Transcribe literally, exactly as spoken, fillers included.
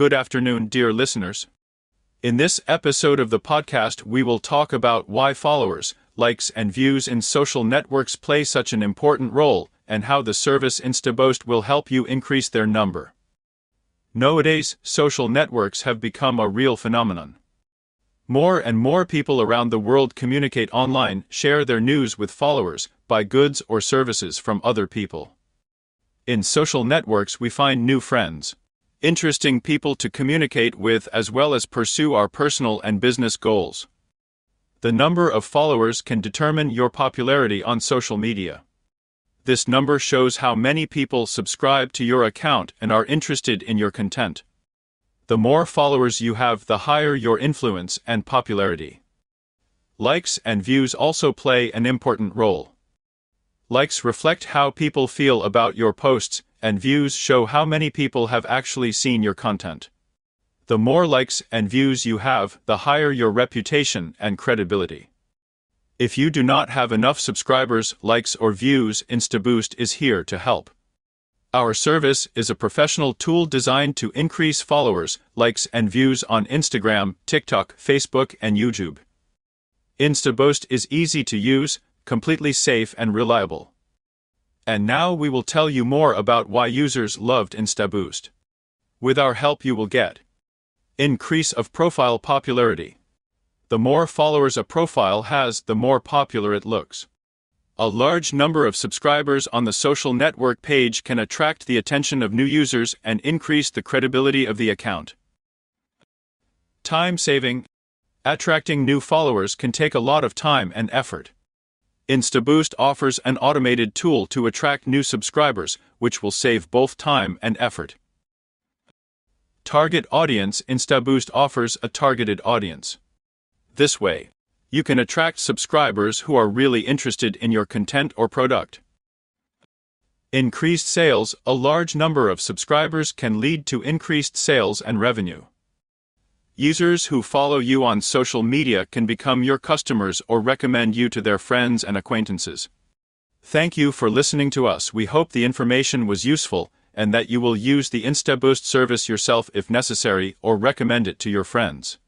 Good afternoon, dear listeners. In this episode of the podcast, we will talk about why followers, likes and views in social networks play such an important role, and how the service InstaBoost will help you increase their number. Nowadays, social networks have become a real phenomenon. More and more people around the world communicate online, share their news with followers, buy goods or services from other people. In social networks, we find new friends, interesting people to communicate with, as well as pursue our personal and business goals. The number of followers can determine your popularity on social media. This number shows how many people subscribe to your account and are interested in your content. The more followers you have, the higher your influence and popularity. Likes and views also play an important role. Likes reflect how people feel about your posts, and views show how many people have actually seen your content. The more likes and views you have, the higher your reputation and credibility. If you do not have enough subscribers, likes, or views, InstaBoost is here to help. Our service is a professional tool designed to increase followers, likes, and views on Instagram, TikTok, Facebook, and YouTube. InstaBoost is easy to use, completely safe, and reliable. And now we will tell you more about why users loved InstaBoost. With our help, you will get increase of profile popularity. The more followers a profile has, the more popular it looks. A large number of subscribers on the social network page can attract the attention of new users and increase the credibility of the account. Time saving. Attracting new followers can take a lot of time and effort. InstaBoost offers an automated tool to attract new subscribers, which will save both time and effort. Target audience. InstaBoost offers a targeted audience. This way, you can attract subscribers who are really interested in your content or product. Increased sales. A large number of subscribers can lead to increased sales and revenue. Users who follow you on social media can become your customers or recommend you to their friends and acquaintances. Thank you for listening to us. We hope the information was useful and that you will use the InstaBoost service yourself if necessary, or recommend it to your friends.